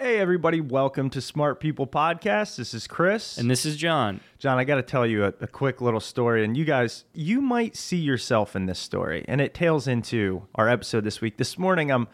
Hey, everybody. Welcome to Smart People Podcast. This is Chris. And this is John. John, I got to tell you a quick little story. And you guys, you might see yourself in this story. And it tails into our episode this week. This morning, I'm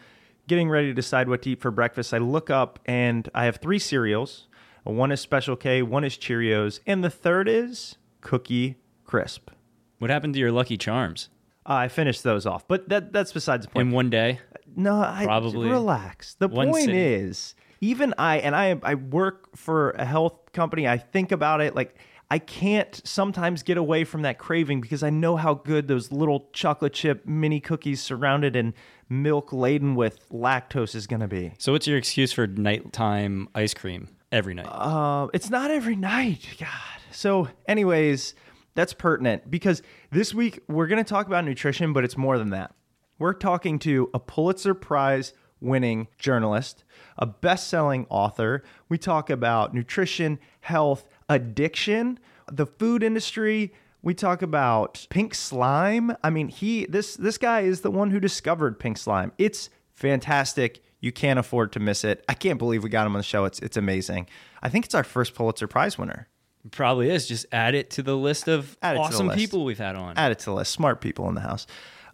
getting ready to decide what to eat for breakfast. I look up and I have three cereals. One is Special K, one is Cheerios, and the third is Cookie Crisp. What happened to your Lucky Charms? I finished those off, but that's besides the point. In one day? No, probably. Relax. The point is, even I work for a health company, I think about it, like, I can't sometimes get away from that craving because I know how good those little chocolate chip mini cookies surrounded in milk laden with lactose is going to be. So what's your excuse for nighttime ice cream? Every night. It's not every night. God. So anyways, that's pertinent because this week we're going to talk about nutrition, but it's more than that. We're talking to a Pulitzer Prize winning journalist, a best-selling author. We talk about nutrition, health, addiction, the food industry. We talk about pink slime. I mean, this guy is the one who discovered pink slime. It's fantastic. You can't afford to miss it. I can't believe we got him on the show. It's amazing. I think it's our first Pulitzer Prize winner. It probably is. Just add it to the list of awesome people we've had on. Add it to the list. Smart people in the house.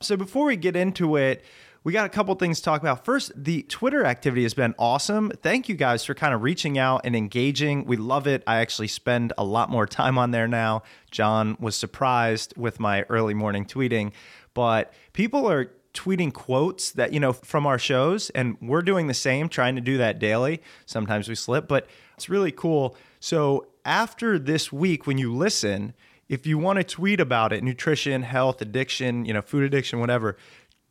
So before we get into it, we got a couple things to talk about. First, the Twitter activity has been awesome. Thank you guys for kind of reaching out and engaging. We love it. I actually spend a lot more time on there now. John was surprised with my early morning tweeting, but people are tweeting quotes that, you know, from our shows, and we're doing the same, trying to do that daily. Sometimes we slip, but it's really cool. So after this week, when you listen, if you want to tweet about it, nutrition, health, addiction, you know, food addiction, whatever,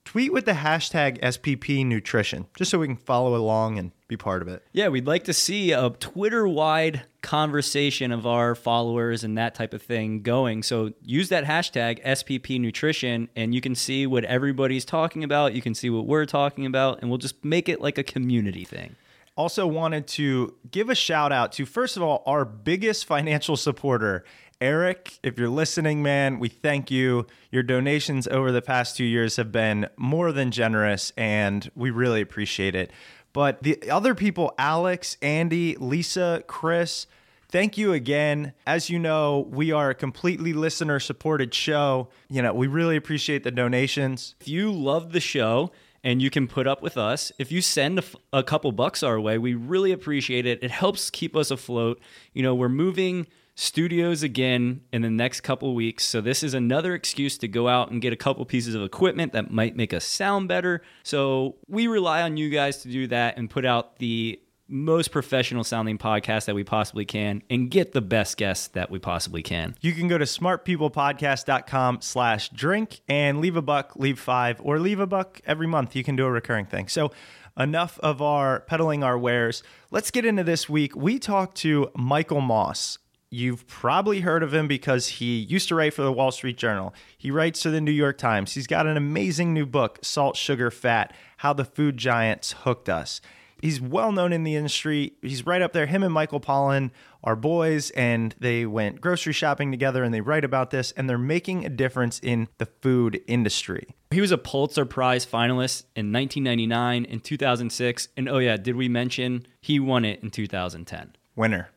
tweet with the hashtag SPP nutrition, just so we can follow along and be part of it. Yeah, we'd like to see a Twitter-wide conversation of our followers and that type of thing going. So use that hashtag SPP nutrition, and you can see what everybody's talking about. You can see what we're talking about, and we'll just make it like a community thing. Also wanted to give a shout out to, first of all, our biggest financial supporter, Eric. If you're listening, man, we thank you. Your donations over the past 2 years have been more than generous, and we really appreciate it. But the other people, Alex, Andy, Lisa, Chris, thank you again. As you know, we are a completely listener-supported show. You know, we really appreciate the donations. If you love the show and you can put up with us, if you send a couple bucks our way, we really appreciate it. It helps keep us afloat. You know, we're moving studios again in the next couple weeks. So this is another excuse to go out and get a couple pieces of equipment that might make us sound better. So we rely on you guys to do that and put out the most professional sounding podcast that we possibly can and get the best guests that we possibly can. You can go to smartpeoplepodcast.com/drink and leave $1, leave $5, or leave $1 every month. You can do a recurring thing. So enough of our peddling our wares. Let's get into this week. We talked to Michael Moss. You've probably heard of him because he used to write for the Wall Street Journal. He writes for the New York Times. He's got an amazing new book, Salt, Sugar, Fat, How the Food Giants Hooked Us. He's well known in the industry. He's right up there. Him and Michael Pollan are boys, and they went grocery shopping together, and they write about this, and they're making a difference in the food industry. He was a Pulitzer Prize finalist in 1999 and 2006. And oh yeah, did we mention he won it in 2010?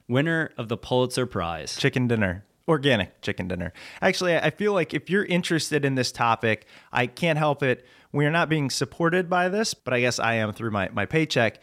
Winner of the Pulitzer Prize. Chicken dinner. Organic chicken dinner. Actually, I feel like if you're interested in this topic, I can't help it. We are not being supported by this, but I guess I am through my paycheck.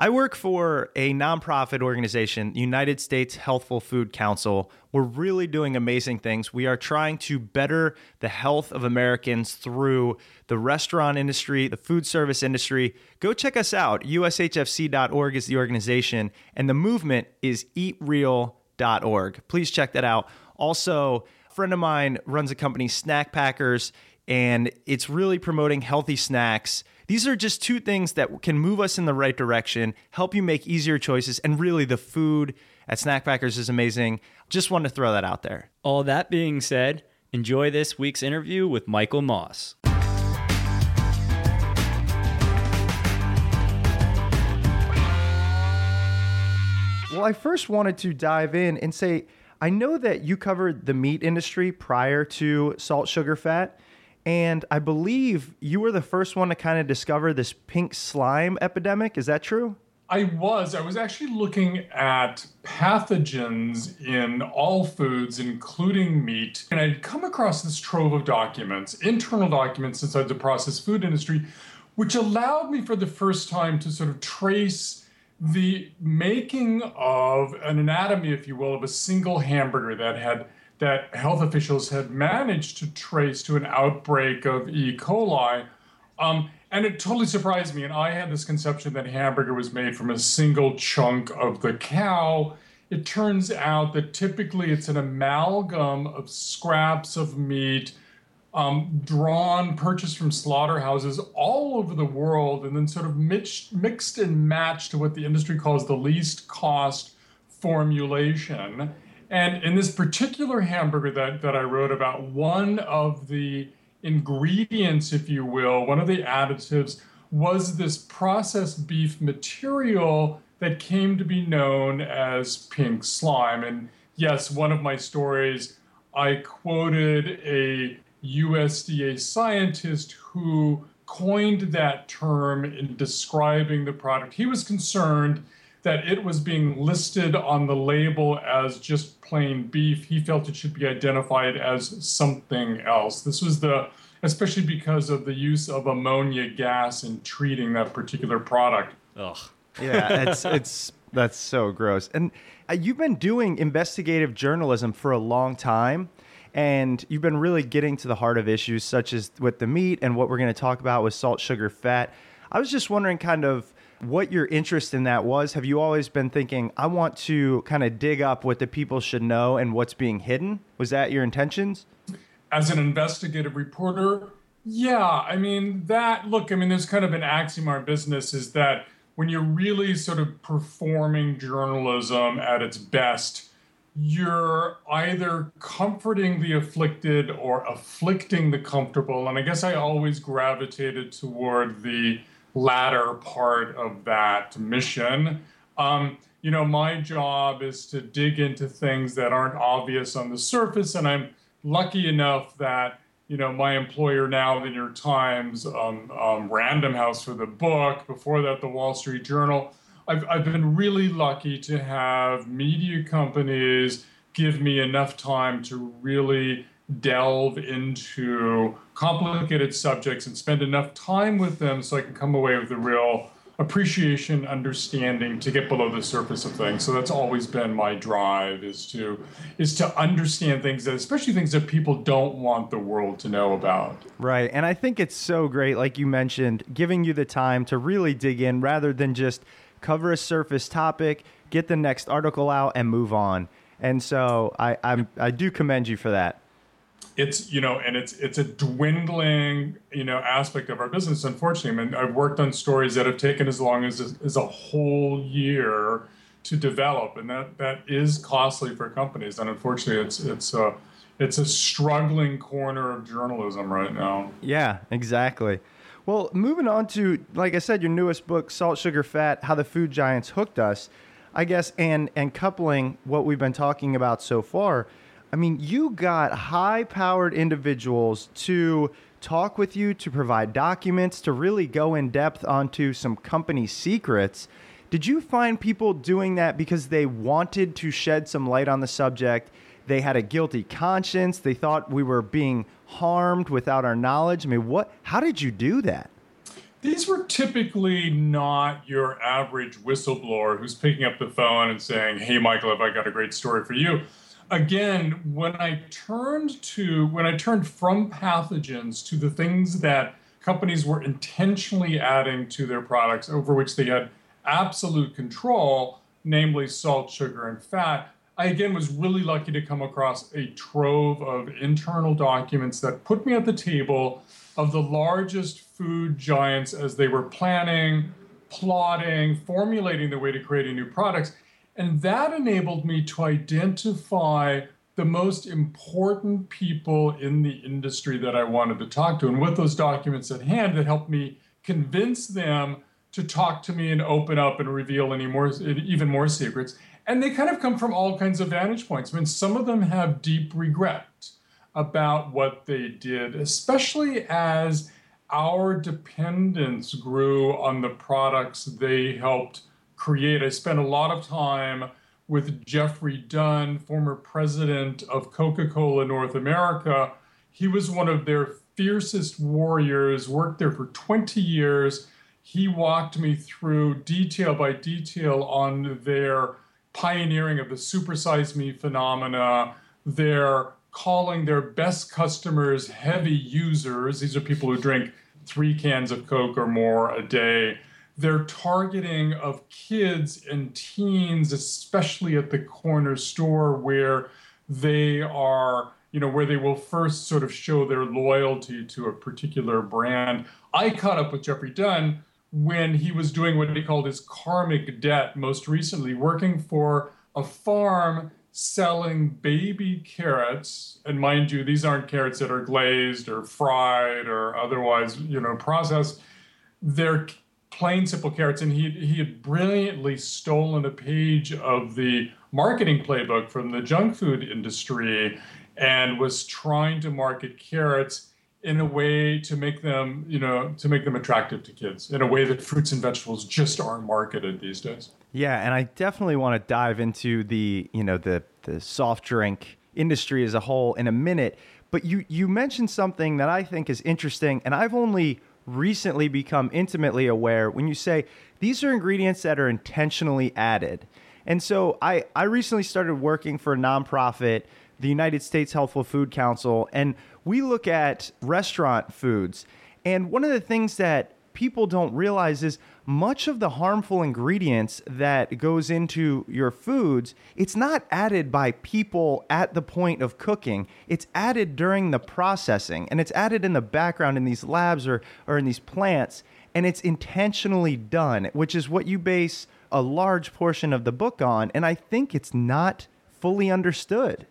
I work for a nonprofit organization, United States Healthful Food Council. We're really doing amazing things. We are trying to better the health of Americans through the restaurant industry, the food service industry. Go check us out. USHFC.org is the organization, and the movement is eatreal.org. Please check that out. Also, a friend of mine runs a company, Snack Packers, and it's really promoting healthy snacks. These are just two things that can move us in the right direction, help you make easier choices, and really the food at Snack Packers is amazing. Just wanted to throw that out there. All that being said, enjoy this week's interview with Michael Moss. Well, I first wanted to dive in and say, I know that you covered the meat industry prior to Salt, Sugar, Fat. And I believe you were the first one to kind of discover this pink slime epidemic. Is that true? I was actually looking at pathogens in all foods, including meat. And I'd come across this trove of documents, internal documents inside the processed food industry, which allowed me for the first time to sort of trace the making of an anatomy, if you will, of a single hamburger that health officials had managed to trace to an outbreak of E. coli. And it totally surprised me. And I had this conception that hamburger was made from a single chunk of the cow. It turns out that typically it's an amalgam of scraps of meat purchased from slaughterhouses all over the world, and then sort of mixed and matched to what the industry calls the least cost formulation. And in this particular hamburger that I wrote about, one of the ingredients, if you will, one of the additives was this processed beef material that came to be known as pink slime. And yes, one of my stories, I quoted a USDA scientist who coined that term in describing the product. He was concerned that it was being listed on the label as just plain beef. He felt it should be identified as something else. This was especially because of the use of ammonia gas in treating that particular product. Ugh. Yeah, that's so gross. And you've been doing investigative journalism for a long time, and you've been really getting to the heart of issues such as with the meat and what we're going to talk about with Salt, Sugar, Fat. I was just wondering kind of what your interest in that was. Have you always been thinking, I want to kind of dig up what the people should know and what's being hidden? Was that your intentions? As an investigative reporter, yeah. There's kind of an axiom in our business is that when you're really sort of performing journalism at its best, you're either comforting the afflicted or afflicting the comfortable. And I guess I always gravitated toward the latter part of that mission. My job is to dig into things that aren't obvious on the surface, and I'm lucky enough that, my employer now, the New York Times, Random House for the book, before that, the Wall Street Journal. I've been really lucky to have media companies give me enough time to really delve into complicated subjects and spend enough time with them so I can come away with a real appreciation, understanding to get below the surface of things. So that's always been my drive is to understand things that, especially things that people don't want the world to know about. Right. And I think it's so great, like you mentioned, giving you the time to really dig in rather than just cover a surface topic, get the next article out, and move on. And so I do commend you for that. It's, you know, and it's a dwindling, you know, aspect of our business, unfortunately. I mean, I've worked on stories that have taken as long as a whole year to develop, and that is costly for companies. And unfortunately, it's a struggling corner of journalism right now. Yeah, exactly. Well, moving on to, like I said, your newest book, Salt, Sugar, Fat, How the Food Giants Hooked Us, I guess, and coupling what we've been talking about so far, I mean, you got high-powered individuals to talk with you, to provide documents, to really go in depth onto some company secrets. Did you find people doing that because they wanted to shed some light on the subject? They had a guilty conscience. They thought we were being harmed without our knowledge. I mean, how did you do that? These were typically not your average whistleblower who's picking up the phone and saying, "Hey, Michael, have I got a great story for you?" Again, when I turned from pathogens to the things that companies were intentionally adding to their products over which they had absolute control, namely salt, sugar, and fat, I again was really lucky to come across a trove of internal documents that put me at the table of the largest food giants as they were planning, plotting, formulating their way to creating new products. And that enabled me to identify the most important people in the industry that I wanted to talk to. And with those documents at hand, that helped me convince them to talk to me and open up and reveal even more secrets. And they kind of come from all kinds of vantage points. I mean, some of them have deep regret about what they did, especially as our dependence grew on the products they helped create. I spent a lot of time with Jeffrey Dunn, former president of Coca-Cola North America. He was one of their fiercest warriors, worked there for 20 years. He walked me through detail by detail on their pioneering of the supersize me phenomena, their calling their best customers heavy users. These are people who drink 3 cans of Coke or more a day. Their targeting of kids and teens, especially at the corner store where they are, you know, where they will first sort of show their loyalty to a particular brand. I caught up with Jeffrey Dunn when he was doing what he called his karmic debt most recently, working for a farm selling baby carrots. And mind you, these aren't carrots that are glazed or fried or otherwise, you know, processed. They're plain, simple carrots, and he had brilliantly stolen a page of the marketing playbook from the junk food industry and was trying to market carrots in a way to make them, you know, to make them attractive to kids in a way that fruits and vegetables just aren't marketed these days. Yeah, and I definitely want to dive into the, you know, the soft drink industry as a whole in a minute, but you mentioned something that I think is interesting, and I've only recently become intimately aware when you say these are ingredients that are intentionally added. And so I recently started working for a nonprofit, the United States Healthful Food Council, and we look at restaurant foods. And one of the things that people don't realize is much of the harmful ingredients that goes into your foods, it's not added by people at the point of cooking. It's added during the processing, and it's added in the background in these labs or in these plants, and it's intentionally done, which is what you base a large portion of the book on, and I think it's not fully understood.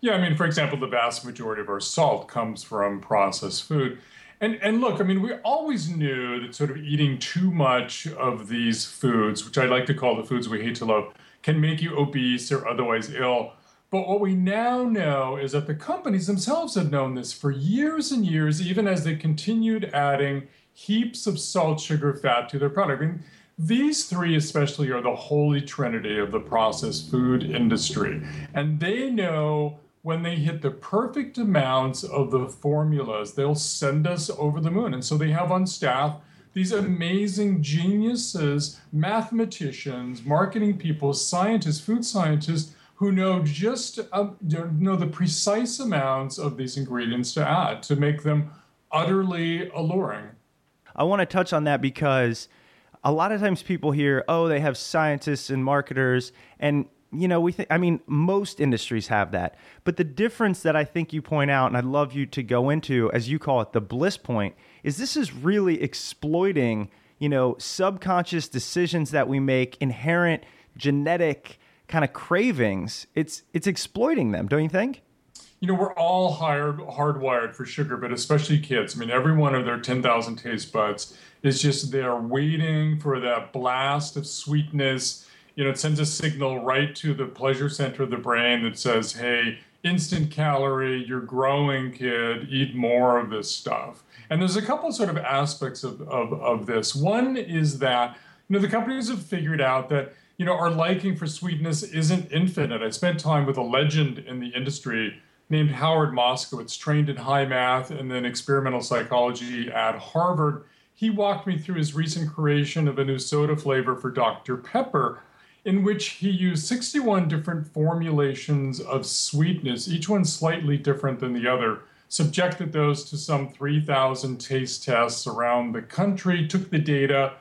Yeah, I mean, for example, the vast majority of our salt comes from processed food. And look, I mean, we always knew that sort of eating too much of these foods, which I like to call the foods we hate to love, can make you obese or otherwise ill. But what we now know is that the companies themselves have known this for years and years, even as they continued adding heaps of salt, sugar, fat to their product. I mean, these three especially are the holy trinity of the processed food industry. And they know when they hit the perfect amounts of the formulas, they'll send us over the moon. And so they have on staff these amazing geniuses, mathematicians, marketing people, scientists, food scientists, who know know the precise amounts of these ingredients to add to make them utterly alluring. I want to touch on that because a lot of times people hear, oh, they have scientists and marketers, and you know, we think, I mean, most industries have that. But the difference that I think you point out, and I'd love you to go into, as you call it, the bliss point, is this is really exploiting, you know, subconscious decisions that we make, inherent genetic kind of cravings. It's exploiting them, don't you think? You know, we're all hardwired for sugar, but especially kids. I mean, every one of their 10,000 taste buds is just, they're waiting for that blast of sweetness. You know, it sends a signal right to the pleasure center of the brain that says, hey, instant calorie, you're growing, kid, eat more of this stuff. And there's a couple sort of aspects of this. One is that, you know, the companies have figured out that, you know, our liking for sweetness isn't infinite. I spent time with a legend in the industry named Howard Moskowitz, trained in high math and then experimental psychology at Harvard. He walked me through his recent creation of a new soda flavor for Dr. Pepper, in which he used 61 different formulations of sweetness, each one slightly different than the other, subjected those to some 3,000 taste tests around the country, took the data,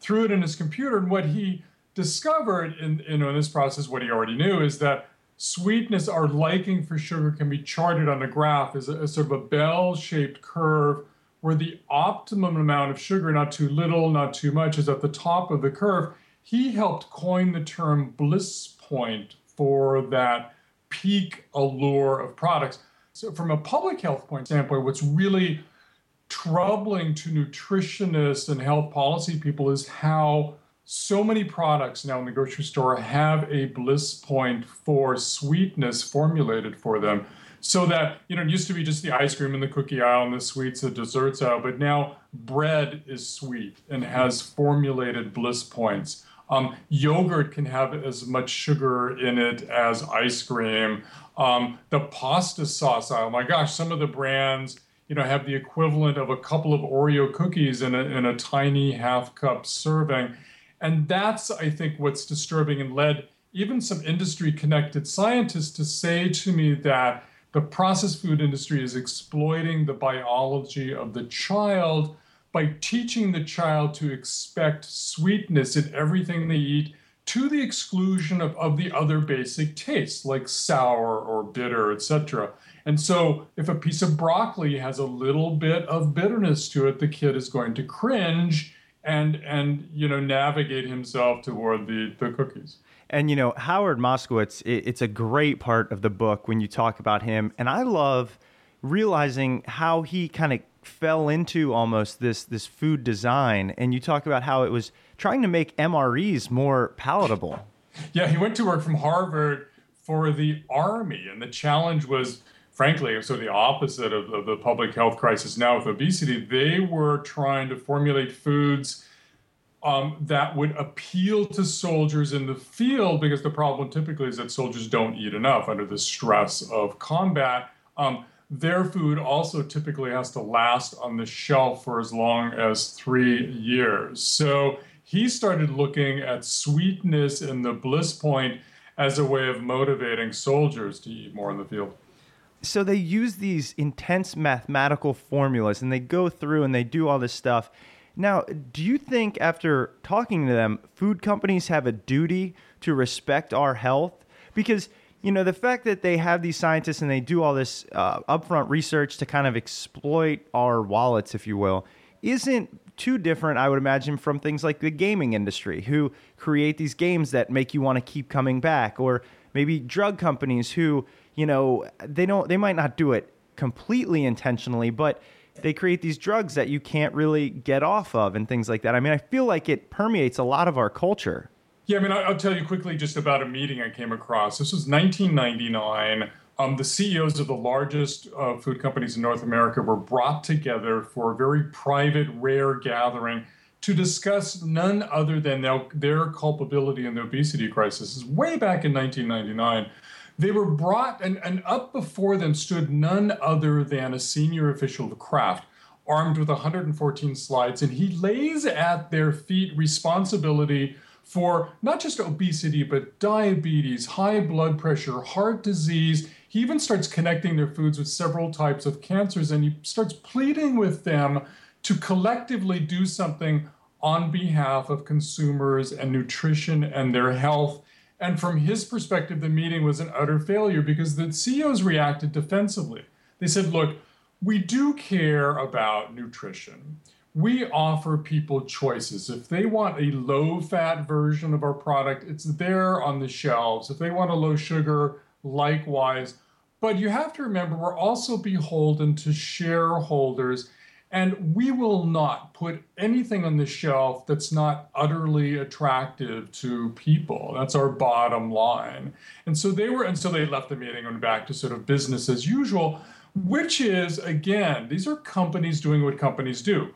threw it in his computer, and what he discovered in this process, what he already knew, is that sweetness, our liking for sugar, can be charted on a graph as a sort of a bell-shaped curve where the optimum amount of sugar, not too little, not too much, is at the top of the curve. He helped coin the term bliss point for that peak allure of products. So from a public health standpoint, what's really troubling to nutritionists and health policy people is how so many products now in the grocery store have a bliss point for sweetness formulated for them. So that, you know, it used to be just the ice cream and the cookie aisle and the sweets, the desserts aisle, but now bread is sweet and has formulated bliss points. Yogurt can have as much sugar in it as ice cream. The pasta sauce aisle, my gosh, some of the brands, you know, have the equivalent of a couple of Oreo cookies in a tiny half cup serving. And that's, I think, what's disturbing and led even some industry-connected scientists to say to me that the processed food industry is exploiting the biology of the child by teaching the child to expect sweetness in everything they eat to the exclusion of the other basic tastes like sour or bitter, etc. And so if a piece of broccoli has a little bit of bitterness to it, the kid is going to cringe and you know, navigate himself toward the cookies. And, you know, Howard Moskowitz, it's a great part of the book when you talk about him. And I love realizing how he kind of fell into almost this food design. And you talk about how it was trying to make MREs more palatable. Yeah, he went to work from Harvard for the Army. And the challenge was, frankly, so the opposite of the public health crisis now with obesity. They were trying to formulate foods that would appeal to soldiers in the field, because the problem typically is that soldiers don't eat enough under the stress of combat. Their food also typically has to last on the shelf for as long as 3 years. So he started looking at sweetness in the bliss point as a way of motivating soldiers to eat more in the field. So they use these intense mathematical formulas, and they go through and they do all this stuff. Now, do you think after talking to them, food companies have a duty to respect our health? Because, you know, the fact that they have these scientists and they do all this upfront research to kind of exploit our wallets, if you will, isn't too different, I would imagine, from things like the gaming industry, who create these games that make you want to keep coming back, or maybe drug companies who, you know, they might not do it completely intentionally, but they create these drugs that you can't really get off of and things like that. I mean, I feel like it permeates a lot of our culture. Yeah, I mean, I'll tell you quickly just about a meeting I came across. This was 1999. The CEOs of the largest food companies in North America were brought together for a very private, rare gathering to discuss none other than their culpability in the obesity crisis. This is way back in 1999. They were brought, and up before them stood none other than a senior official of Kraft, armed with 114 slides, and he lays at their feet responsibility for not just obesity, but diabetes, high blood pressure, heart disease. He even starts connecting their foods with several types of cancers, and he starts pleading with them to collectively do something on behalf of consumers and nutrition and their health. And from his perspective, the meeting was an utter failure because the CEOs reacted defensively. They said, look, we do care about nutrition. We offer people choices. If they want a low-fat version of our product, it's there on the shelves. If they want a low sugar, likewise. But you have to remember, we're also beholden to shareholders, and we will not put anything on the shelf that's not utterly attractive to people. That's our bottom line. And so they left the meeting and went back to sort of business as usual, which is, again, these are companies doing what companies do,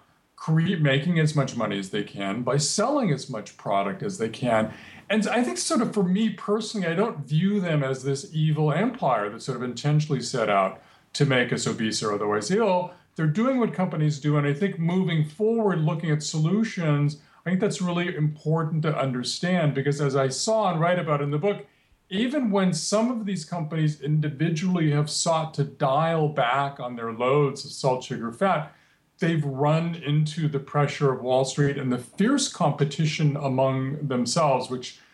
making as much money as they can by selling as much product as they can. And I think sort of for me personally, I don't view them as this evil empire that sort of intentionally set out to make us obese or otherwise ill. They're doing what companies do. And I think moving forward, looking at solutions, I think that's really important to understand because as I saw and write about in the book, even when some of these companies individually have sought to dial back on their loads of salt, sugar, fat, they've run into the pressure of Wall Street and the fierce competition among themselves,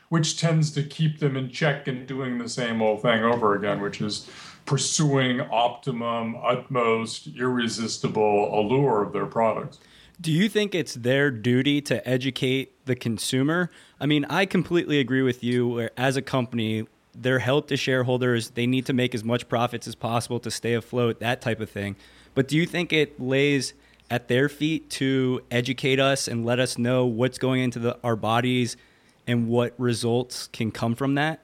which tends to keep them in check and doing the same old thing over again, which is pursuing optimum, utmost, irresistible allure of their products. Do you think it's their duty to educate the consumer? I mean, I completely agree with you where as a company, their help to shareholders, they need to make as much profits as possible to stay afloat, that type of thing. But do you think it lays at their feet to educate us and let us know what's going into our bodies and what results can come from that?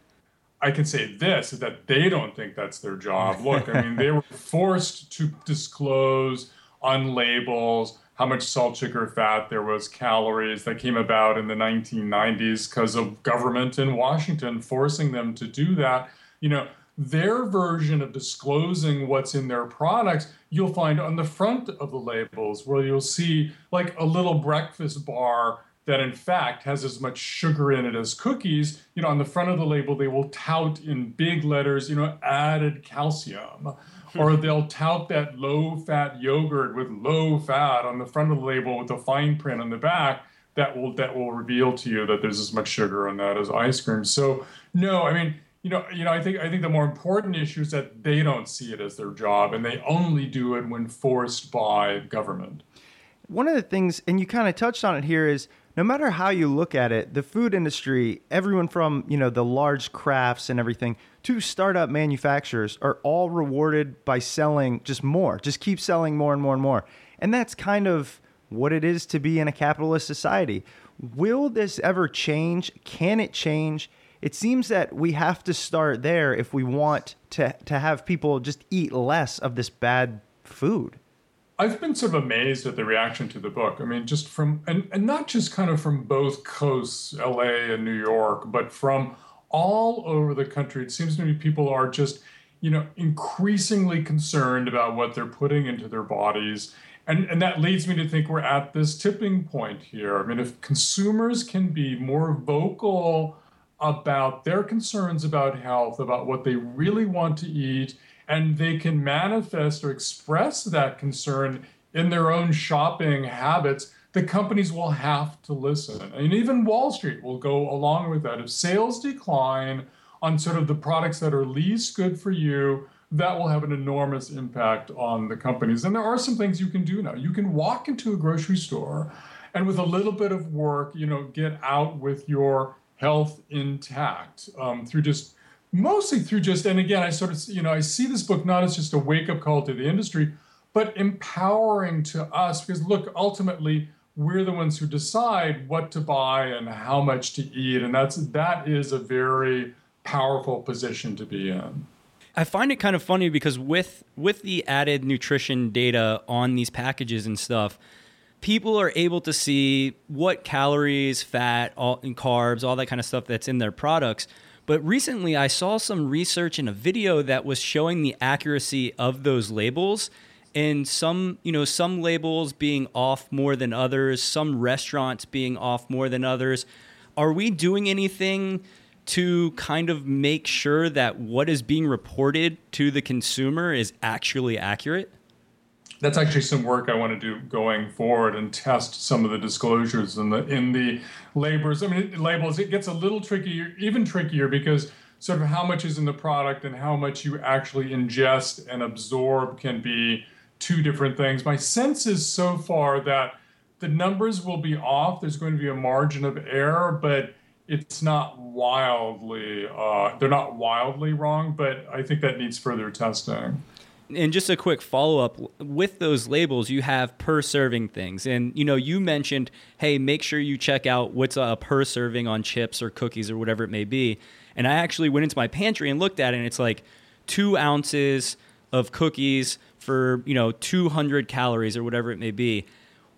I can say this, is that they don't think that's their job. Look, I mean, they were forced to disclose on labels how much salt, sugar, fat there was, calories that came about in the 1990s because of government in Washington forcing them to do that. You know, their version of disclosing what's in their products, you'll find on the front of the labels where you'll see like a little breakfast bar that in fact has as much sugar in it as cookies. You know, on the front of the label, they will tout in big letters, you know, added calcium, or they'll tout that low-fat yogurt with low fat on the front of the label with a fine print on the back that will reveal to you that there's as much sugar in that as ice cream. So no, I mean, you know, I think the more important issue is that they don't see it as their job and they only do it when forced by government. One of the things, and you kind of touched on it here, is no matter how you look at it, the food industry, everyone from, you know, the large crafts and everything to startup manufacturers are all rewarded by selling just more, just keep selling more and more and more. And that's kind of what it is to be in a capitalist society. Will this ever change? Can it change? It seems that we have to start there if we want to have people just eat less of this bad food. I've been sort of amazed at the reaction to the book. I mean, just from, and not just kind of from both coasts, LA and New York, but from all over the country. It seems to me people are just, you know, increasingly concerned about what they're putting into their bodies. And that leads me to think we're at this tipping point here. I mean, if consumers can be more vocal about their concerns about health, about what they really want to eat, and they can manifest or express that concern in their own shopping habits, the companies will have to listen. And even Wall Street will go along with that. If sales decline on sort of the products that are least good for you, that will have an enormous impact on the companies. And there are some things you can do now. You can walk into a grocery store and with a little bit of work, you know, get out with your health intact through just, and again, I sort of, you know, I see this book not as just a wake-up call to the industry, but empowering to us because, look, ultimately, we're the ones who decide what to buy and how much to eat, and that is a very powerful position to be in. I find it kind of funny because with the added nutrition data on these packages and stuff, people are able to see what calories, fat, and carbs, all that kind of stuff that's in their products. But recently I saw some research in a video that was showing the accuracy of those labels and some labels being off more than others, some restaurants being off more than others. Are we doing anything to kind of make sure that what is being reported to the consumer is actually accurate? that's actually some work I want to do going forward and test some of the disclosures and in the labels. I mean, labels, it gets a little trickier, even trickier, because sort of how much is in the product and how much you actually ingest and absorb can be two different things. My sense is so far that the numbers will be off. There's going to be a margin of error, but it's not wildly, they're not wildly wrong, but I think that needs further testing. And just a quick follow-up, with those labels, you have per serving things. And, you know, you mentioned, hey, make sure you check out what's a per serving on chips or cookies or whatever it may be. And I actually went into my pantry and looked at it, and it's like 2 ounces of cookies for, you know, 200 calories or whatever it may be.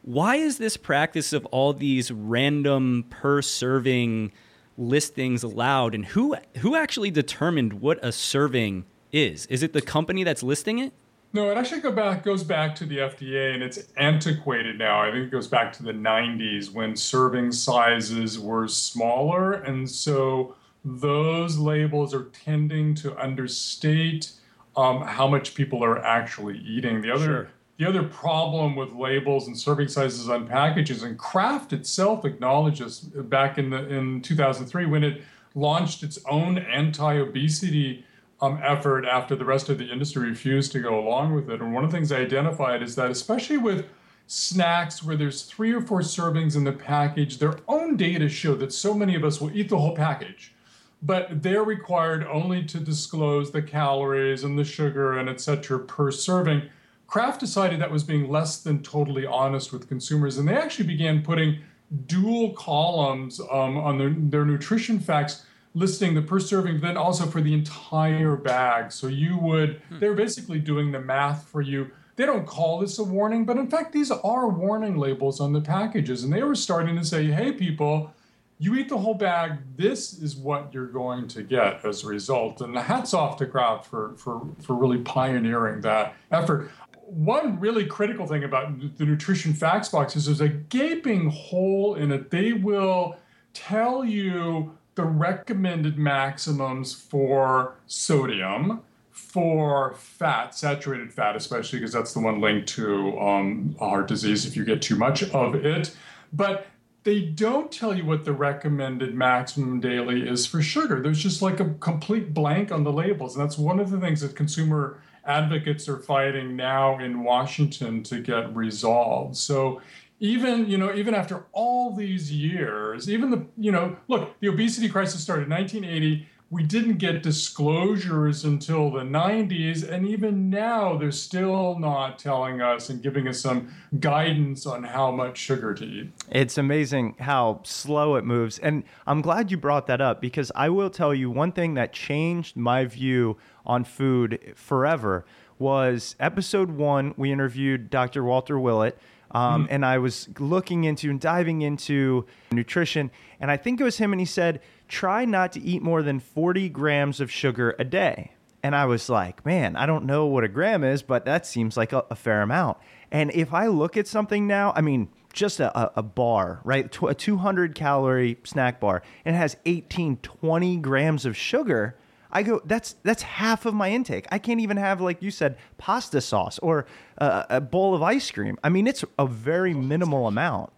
Why is this practice of all these random per serving listings allowed, and who actually determined what a serving is? Is it the company that's listing it? No, it actually goes back to the FDA, and it's antiquated now. I think it goes back to the 90s when serving sizes were smaller, and so those labels are tending to understate how much people are actually eating. The other problem with labels and serving sizes on packages, and Kraft itself acknowledged this back in 2003 when it launched its own anti-obesity effort after the rest of the industry refused to go along with it. And one of the things I identified is that, especially with snacks where there's 3 or 4 servings in the package, their own data show that so many of us will eat the whole package, but they're required only to disclose the calories and the sugar and et cetera per serving. Kraft decided that was being less than totally honest with consumers, and they actually began putting dual columns on their nutrition facts, listing the per serving, but then also for the entire bag. So they're basically doing the math for you. They don't call this a warning, but in fact, these are warning labels on the packages, and they were starting to say, hey, people, you eat the whole bag, this is what you're going to get as a result. And hats off to Kraft for really pioneering that effort. One really critical thing about the nutrition facts boxes is there's a gaping hole in it. They will tell you the recommended maximums for sodium, for fat, saturated fat especially, because that's the one linked to heart disease if you get too much of it. But they don't tell you what the recommended maximum daily is for sugar. There's just like a complete blank on the labels. And that's one of the things that consumer advocates are fighting now in Washington to get resolved. So even after all these years, the obesity crisis started in 1980. We didn't get disclosures until the 90s. And even now, they're still not telling us and giving us some guidance on how much sugar to eat. It's amazing how slow it moves. And I'm glad you brought that up, because I will tell you one thing that changed my view on food forever was episode 1, we interviewed Dr. Walter Willett. And I was looking into and diving into nutrition, and I think it was him, and he said, try not to eat more than 40 grams of sugar a day. And I was like, man, I don't know what a gram is, but that seems like a fair amount. And if I look at something now, I mean, just a bar, right? A 200-calorie snack bar, and it has 20 grams of sugar. I go, that's half of my intake. I can't even have, like you said, pasta sauce or a bowl of ice cream. I mean, it's a very minimal amount.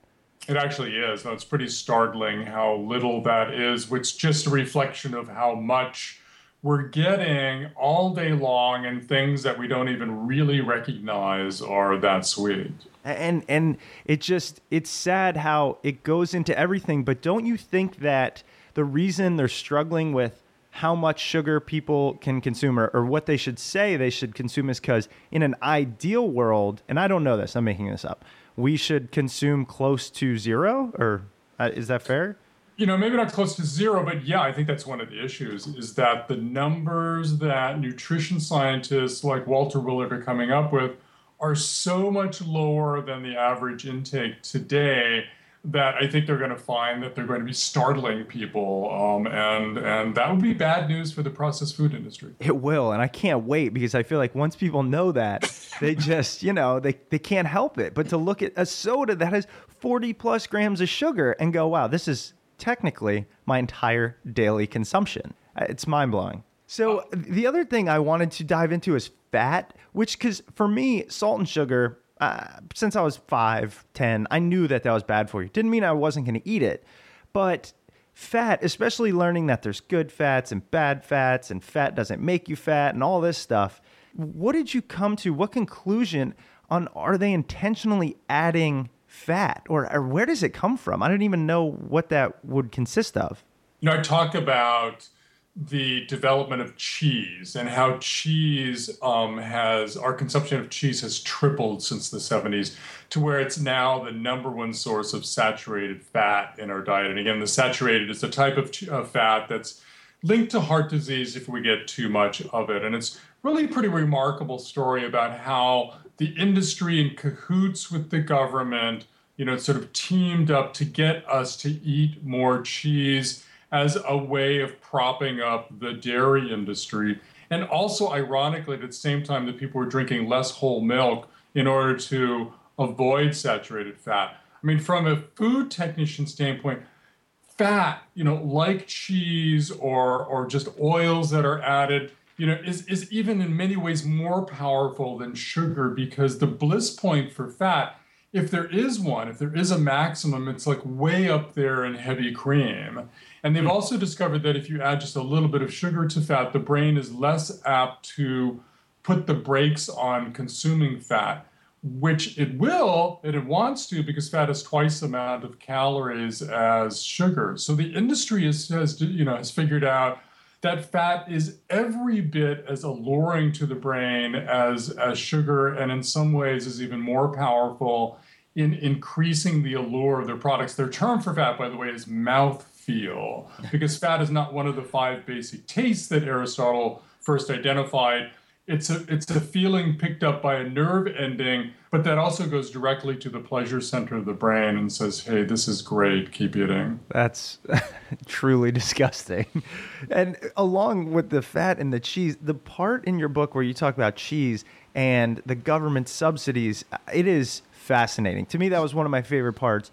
It actually is. No, it's pretty startling how little that is, which is just a reflection of how much we're getting all day long, and things that we don't even really recognize are that sweet. And it's sad how it goes into everything. But don't you think that the reason they're struggling with how much sugar people can consume or what they should say they should consume is because in an ideal world, and I don't know this, I'm making this up, we should consume close to zero, or is that fair? You know, maybe not close to zero, but yeah, I think that's one of the issues is that the numbers that nutrition scientists like Walter Willett are coming up with are so much lower than the average intake today that I think they're going to find that they're going to be startling people. And that would be bad news for the processed food industry. It will. And I can't wait, because I feel like once people know that, they just, they can't help it. But to look at a soda that has 40 plus grams of sugar and go, wow, this is technically my entire daily consumption. It's mind blowing. So the other thing I wanted to dive into is fat, which, because for me, salt and sugar, since I was 5, 10, I knew that that was bad for you. Didn't mean I wasn't going to eat it, but fat, especially learning that there's good fats and bad fats and fat doesn't make you fat and all this stuff. What did you come to? What conclusion on are they intentionally adding fat, or where does it come from? I don't even know what that would consist of. You know, I talk about the development of cheese and how cheese our consumption of cheese has tripled since the 70s to where it's now the number one source of saturated fat in our diet. And again, the saturated is the type of fat that's linked to heart disease if we get too much of it. And it's really a pretty remarkable story about how the industry in cahoots with the government, you know, sort of teamed up to get us to eat more cheese as a way of propping up the dairy industry. And also, ironically, at the same time that people were drinking less whole milk in order to avoid saturated fat. I mean, from a food technician standpoint, fat, you know, like cheese or just oils that are added, you know, is even in many ways more powerful than sugar, because the bliss point for fat, if there is one, if there is a maximum, it's like way up there in heavy cream. And they've also discovered that if you add just a little bit of sugar to fat, the brain is less apt to put the brakes on consuming fat, which it will, and it wants to, because fat is twice the amount of calories as sugar. So the industry has figured out that fat is every bit as alluring to the brain as sugar, and in some ways is even more powerful in increasing the allure of their products. Their term for fat, by the way, is mouthfeel, because fat is not one of the five basic tastes that Aristotle first identified. It's a feeling picked up by a nerve ending, but that also goes directly to the pleasure center of the brain and says, hey, this is great, keep eating. That's truly disgusting. And along with the fat and the cheese, the part in your book where you talk about cheese and the government subsidies, it is fascinating. To me, that was one of my favorite parts.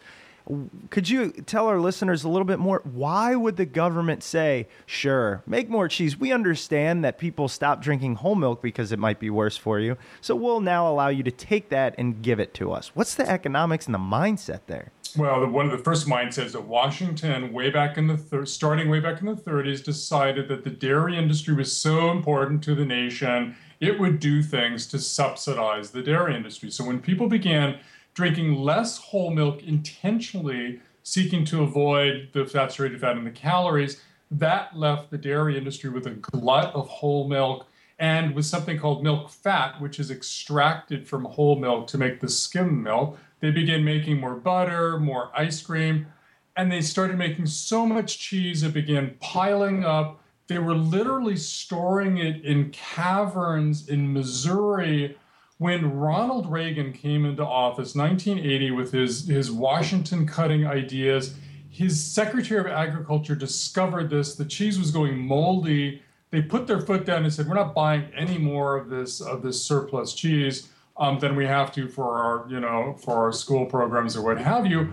Could you tell our listeners a little bit more? Why would the government say, sure, make more cheese? We understand that people stop drinking whole milk because it might be worse for you, so we'll now allow you to take that and give it to us. What's the economics and the mindset there? Well, one of the first mindsets that Washington, starting way back in the 30s, decided that the dairy industry was so important to the nation, it would do things to subsidize the dairy industry. So when people began drinking less whole milk, intentionally seeking to avoid the saturated fat and the calories, that left the dairy industry with a glut of whole milk and with something called milk fat, which is extracted from whole milk to make the skim milk. They began making more butter, more ice cream, and they started making so much cheese it began piling up. They were literally storing it in caverns in Missouri. When Ronald Reagan came into office, 1980, with his Washington cutting ideas, his Secretary of Agriculture discovered this. The cheese was going moldy. They put their foot down and said, we're not buying any more of this surplus cheese than we have to for our school programs or what have you.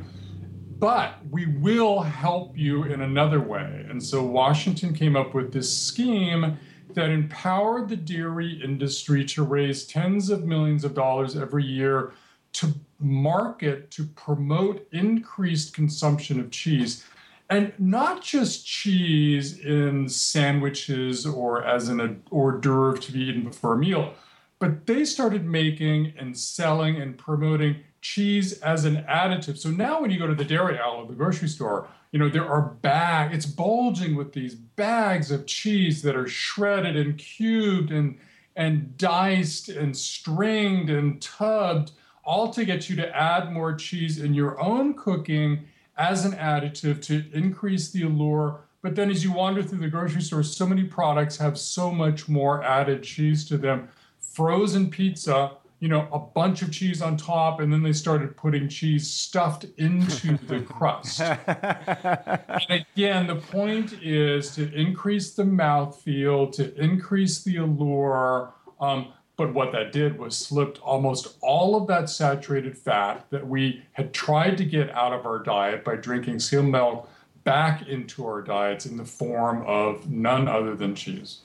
But we will help you in another way. And so Washington came up with this scheme that empowered the dairy industry to raise tens of millions of dollars every year to market, to promote increased consumption of cheese. And not just cheese in sandwiches or as an hors d'oeuvre to be eaten before a meal, but they started making and selling and promoting cheese as an additive. So now when you go to the dairy aisle of the grocery store, you know, there are bags, it's bulging with these bags of cheese that are shredded and cubed and diced and stringed and tubbed, all to get you to add more cheese in your own cooking as an additive to increase the allure. But then as you wander through the grocery store, so many products have so much more added cheese to them. Frozen pizza, you know, a bunch of cheese on top, and then they started putting cheese stuffed into the crust. And again, the point is to increase the mouthfeel, to increase the allure. But what that did was slipped almost all of that saturated fat that we had tried to get out of our diet by drinking skim milk back into our diets in the form of none other than cheese.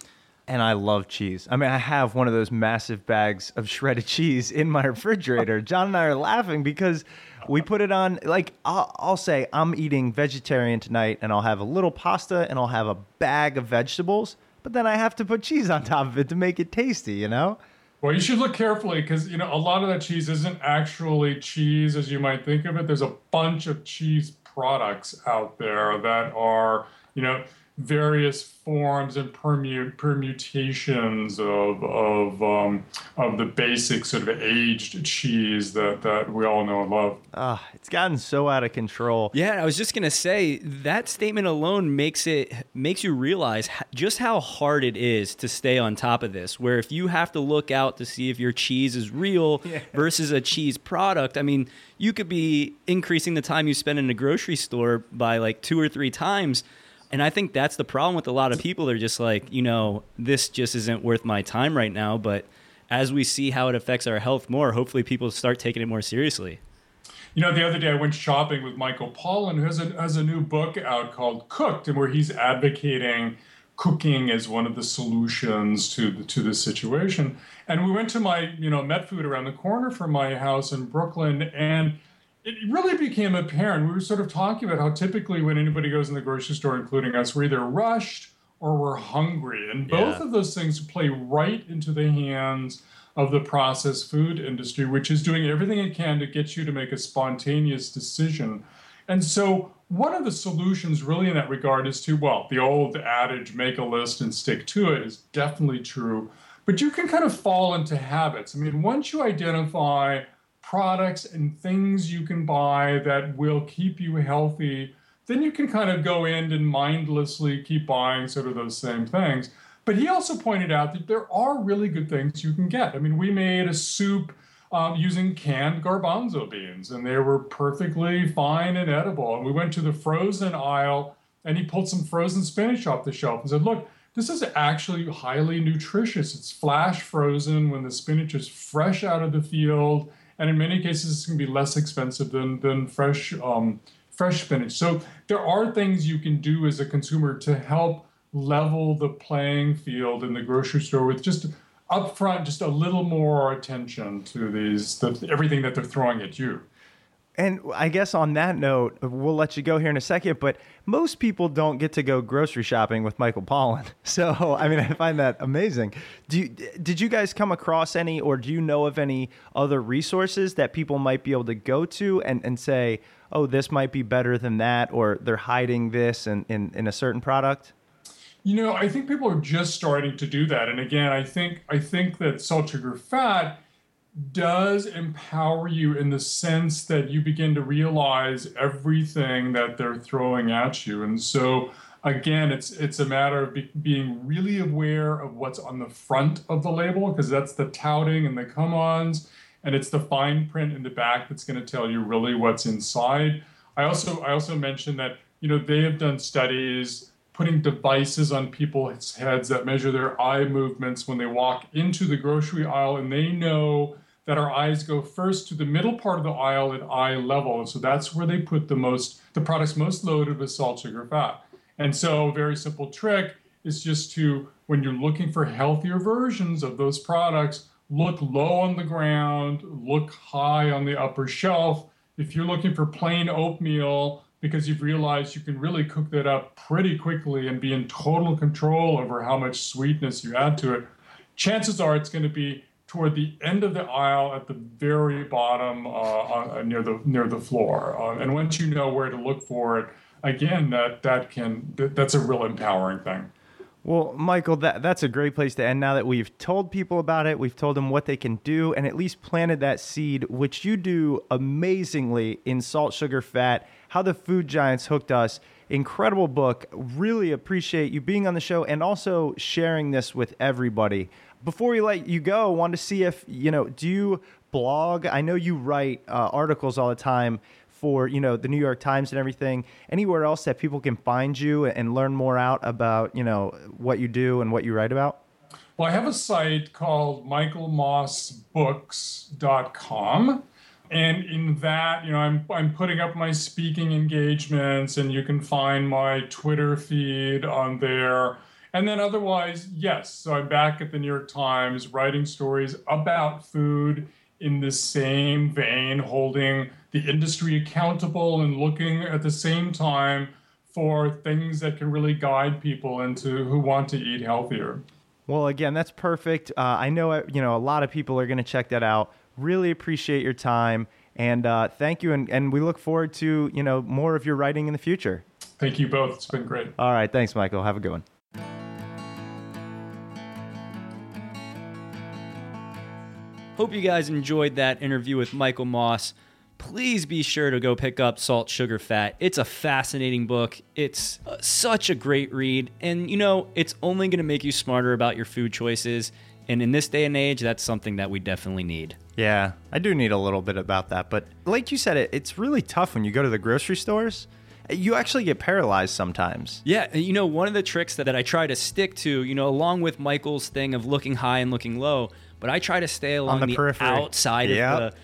And I love cheese. I mean, I have one of those massive bags of shredded cheese in my refrigerator. John and I are laughing because we put it on, like, I'll say I'm eating vegetarian tonight and I'll have a little pasta and I'll have a bag of vegetables, but then I have to put cheese on top of it to make it tasty, you know? Well, you should look carefully because, you know, a lot of that cheese isn't actually cheese as you might think of it. There's a bunch of cheese products out there that are, you know, various forms and permutations of the basic sort of aged cheese that we all know and love. It's gotten so out of control. Yeah, I was just gonna say that statement alone makes you realize just how hard it is to stay on top of this. Where if you have to look out to see if your cheese is real versus a cheese product, I mean, you could be increasing the time you spend in a grocery store by like 2 or 3 times. And I think that's the problem with a lot of people. They're just like, you know, this just isn't worth my time right now. But as we see how it affects our health more, hopefully people start taking it more seriously. You know, the other day I went shopping with Michael Pollan, who has a new book out called Cooked, and where he's advocating cooking as one of the solutions to this situation. And we went to my, you know, Met Food around the corner from my house in Brooklyn, and it really became apparent. We were sort of talking about how typically when anybody goes in the grocery store, including us, we're either rushed or we're hungry. And both of those things play right into the hands of the processed food industry, which is doing everything it can to get you to make a spontaneous decision. And so one of the solutions really in that regard is to, well, the old adage, make a list and stick to it, is definitely true. But you can kind of fall into habits. I mean, once you identify products and things you can buy that will keep you healthy, then you can kind of go in and mindlessly keep buying sort of those same things. But he also pointed out that there are really good things you can get. I mean, we made a soup using canned garbanzo beans, and they were perfectly fine and edible. And we went to the frozen aisle, and he pulled some frozen spinach off the shelf and said, look, this is actually highly nutritious. It's flash frozen when the spinach is fresh out of the field. And in many cases, it's going to be less expensive than fresh spinach. So there are things you can do as a consumer to help level the playing field in the grocery store with just upfront, just a little more attention to everything that they're throwing at you. And I guess on that note, we'll let you go here in a second, but most people don't get to go grocery shopping with Michael Pollan. So, I mean, I find that amazing. Did you guys come across any, or do you know of any other resources that people might be able to go to and say, oh, this might be better than that, or they're hiding this in a certain product? You know, I think people are just starting to do that. And again, I think that Salt, Sugar, Fat does empower you in the sense that you begin to realize everything that they're throwing at you. And so, again, it's a matter of being really aware of what's on the front of the label, because that's the touting and the come-ons, and it's the fine print in the back that's going to tell you really what's inside. I also mentioned that, you know, they have done studies putting devices on people's heads that measure their eye movements when they walk into the grocery aisle, and they know that our eyes go first to the middle part of the aisle at eye level. And so that's where they put the products most loaded with salt, sugar, fat. And so a very simple trick is just to, when you're looking for healthier versions of those products, look low on the ground, look high on the upper shelf. If you're looking for plain oatmeal, because you've realized you can really cook that up pretty quickly and be in total control over how much sweetness you add to it, chances are it's going to be toward the end of the aisle at the very bottom near the floor. And once you know where to look for it, again, that's a real empowering thing. Well, Michael, that's a great place to end. Now that we've told people about it, we've told them what they can do, and at least planted that seed, which you do amazingly in Salt, Sugar, Fat, How the Food Giants Hooked Us. Incredible book. Really appreciate you being on the show and also sharing this with everybody. Before we let you go, I wanted to see if, you know, do you blog? I know you write articles all the time for, you know, the New York Times and everything. Anywhere else that people can find you and learn more out about, you know, what you do and what you write about? Well, I have a site called michaelmossbooks.com. And in that, you know, I'm putting up my speaking engagements, and you can find my Twitter feed on there. And then otherwise, yes. So I'm back at the New York Times writing stories about food in the same vein, holding the industry accountable and looking at the same time for things that can really guide people into who want to eat healthier. Well, again, that's perfect. I know, a lot of people are going to check that out. Really appreciate your time. And thank you. And we look forward to, more of your writing in the future. Thank you both. It's been great. All right. Thanks, Michael. Have a good one. Hope you guys enjoyed that interview with Michael Moss. Please be sure to go pick up Salt, Sugar, Fat. It's a fascinating book. It's such a great read. And, it's only going to make you smarter about your food choices. And in this day and age, that's something that we definitely need. Yeah, I do need a little bit about that. But like you said, it's really tough when you go to the grocery stores. You actually get paralyzed sometimes. Yeah, one of the tricks that I try to stick to, along with Michael's thing of looking high and looking low, but I try to stay along the periphery. Outside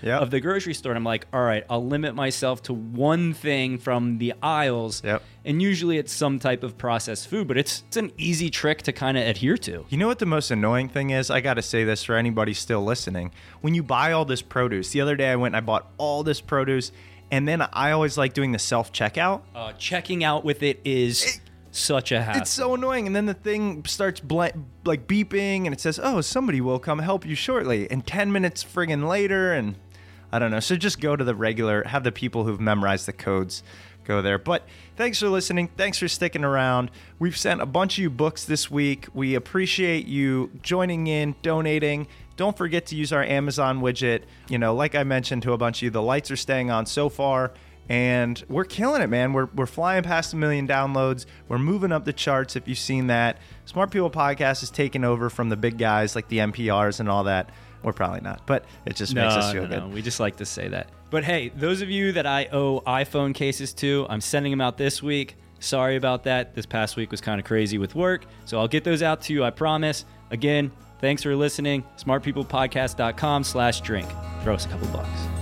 of the grocery store. And I'm like, all right, I'll limit myself to one thing from the aisles. Yep. And usually it's some type of processed food, but it's an easy trick to kind of adhere to. You know what the most annoying thing is? I got to say this for anybody still listening. When you buy all this produce, the other day I went and I bought all this produce, and then I always like doing the self-checkout. Checking out with it is... such a hassle. It's so annoying. And then the thing starts beeping and it says, oh, somebody will come help you shortly. And 10 minutes friggin' later, and I don't know. So just go to the regular, have the people who've memorized the codes go there. But thanks for listening. Thanks for sticking around. We've sent a bunch of you books this week. We appreciate you joining in, donating. Don't forget to use our Amazon widget. Like I mentioned to a bunch of you, the lights are staying on so far. And we're killing it, man. We're flying past 1 million downloads. We're moving up the charts, if you've seen that. Smart People Podcast is taking over from the big guys like the NPRs and all that. We're probably not, but it just makes us feel good. We just like to say that. But hey, those of you that I owe iPhone cases to, I'm sending them out this week. Sorry about that. This past week was kind of crazy with work. So I'll get those out to you, I promise. Again, thanks for listening. SmartPeoplePodcast.com/drink. Throw us a couple bucks.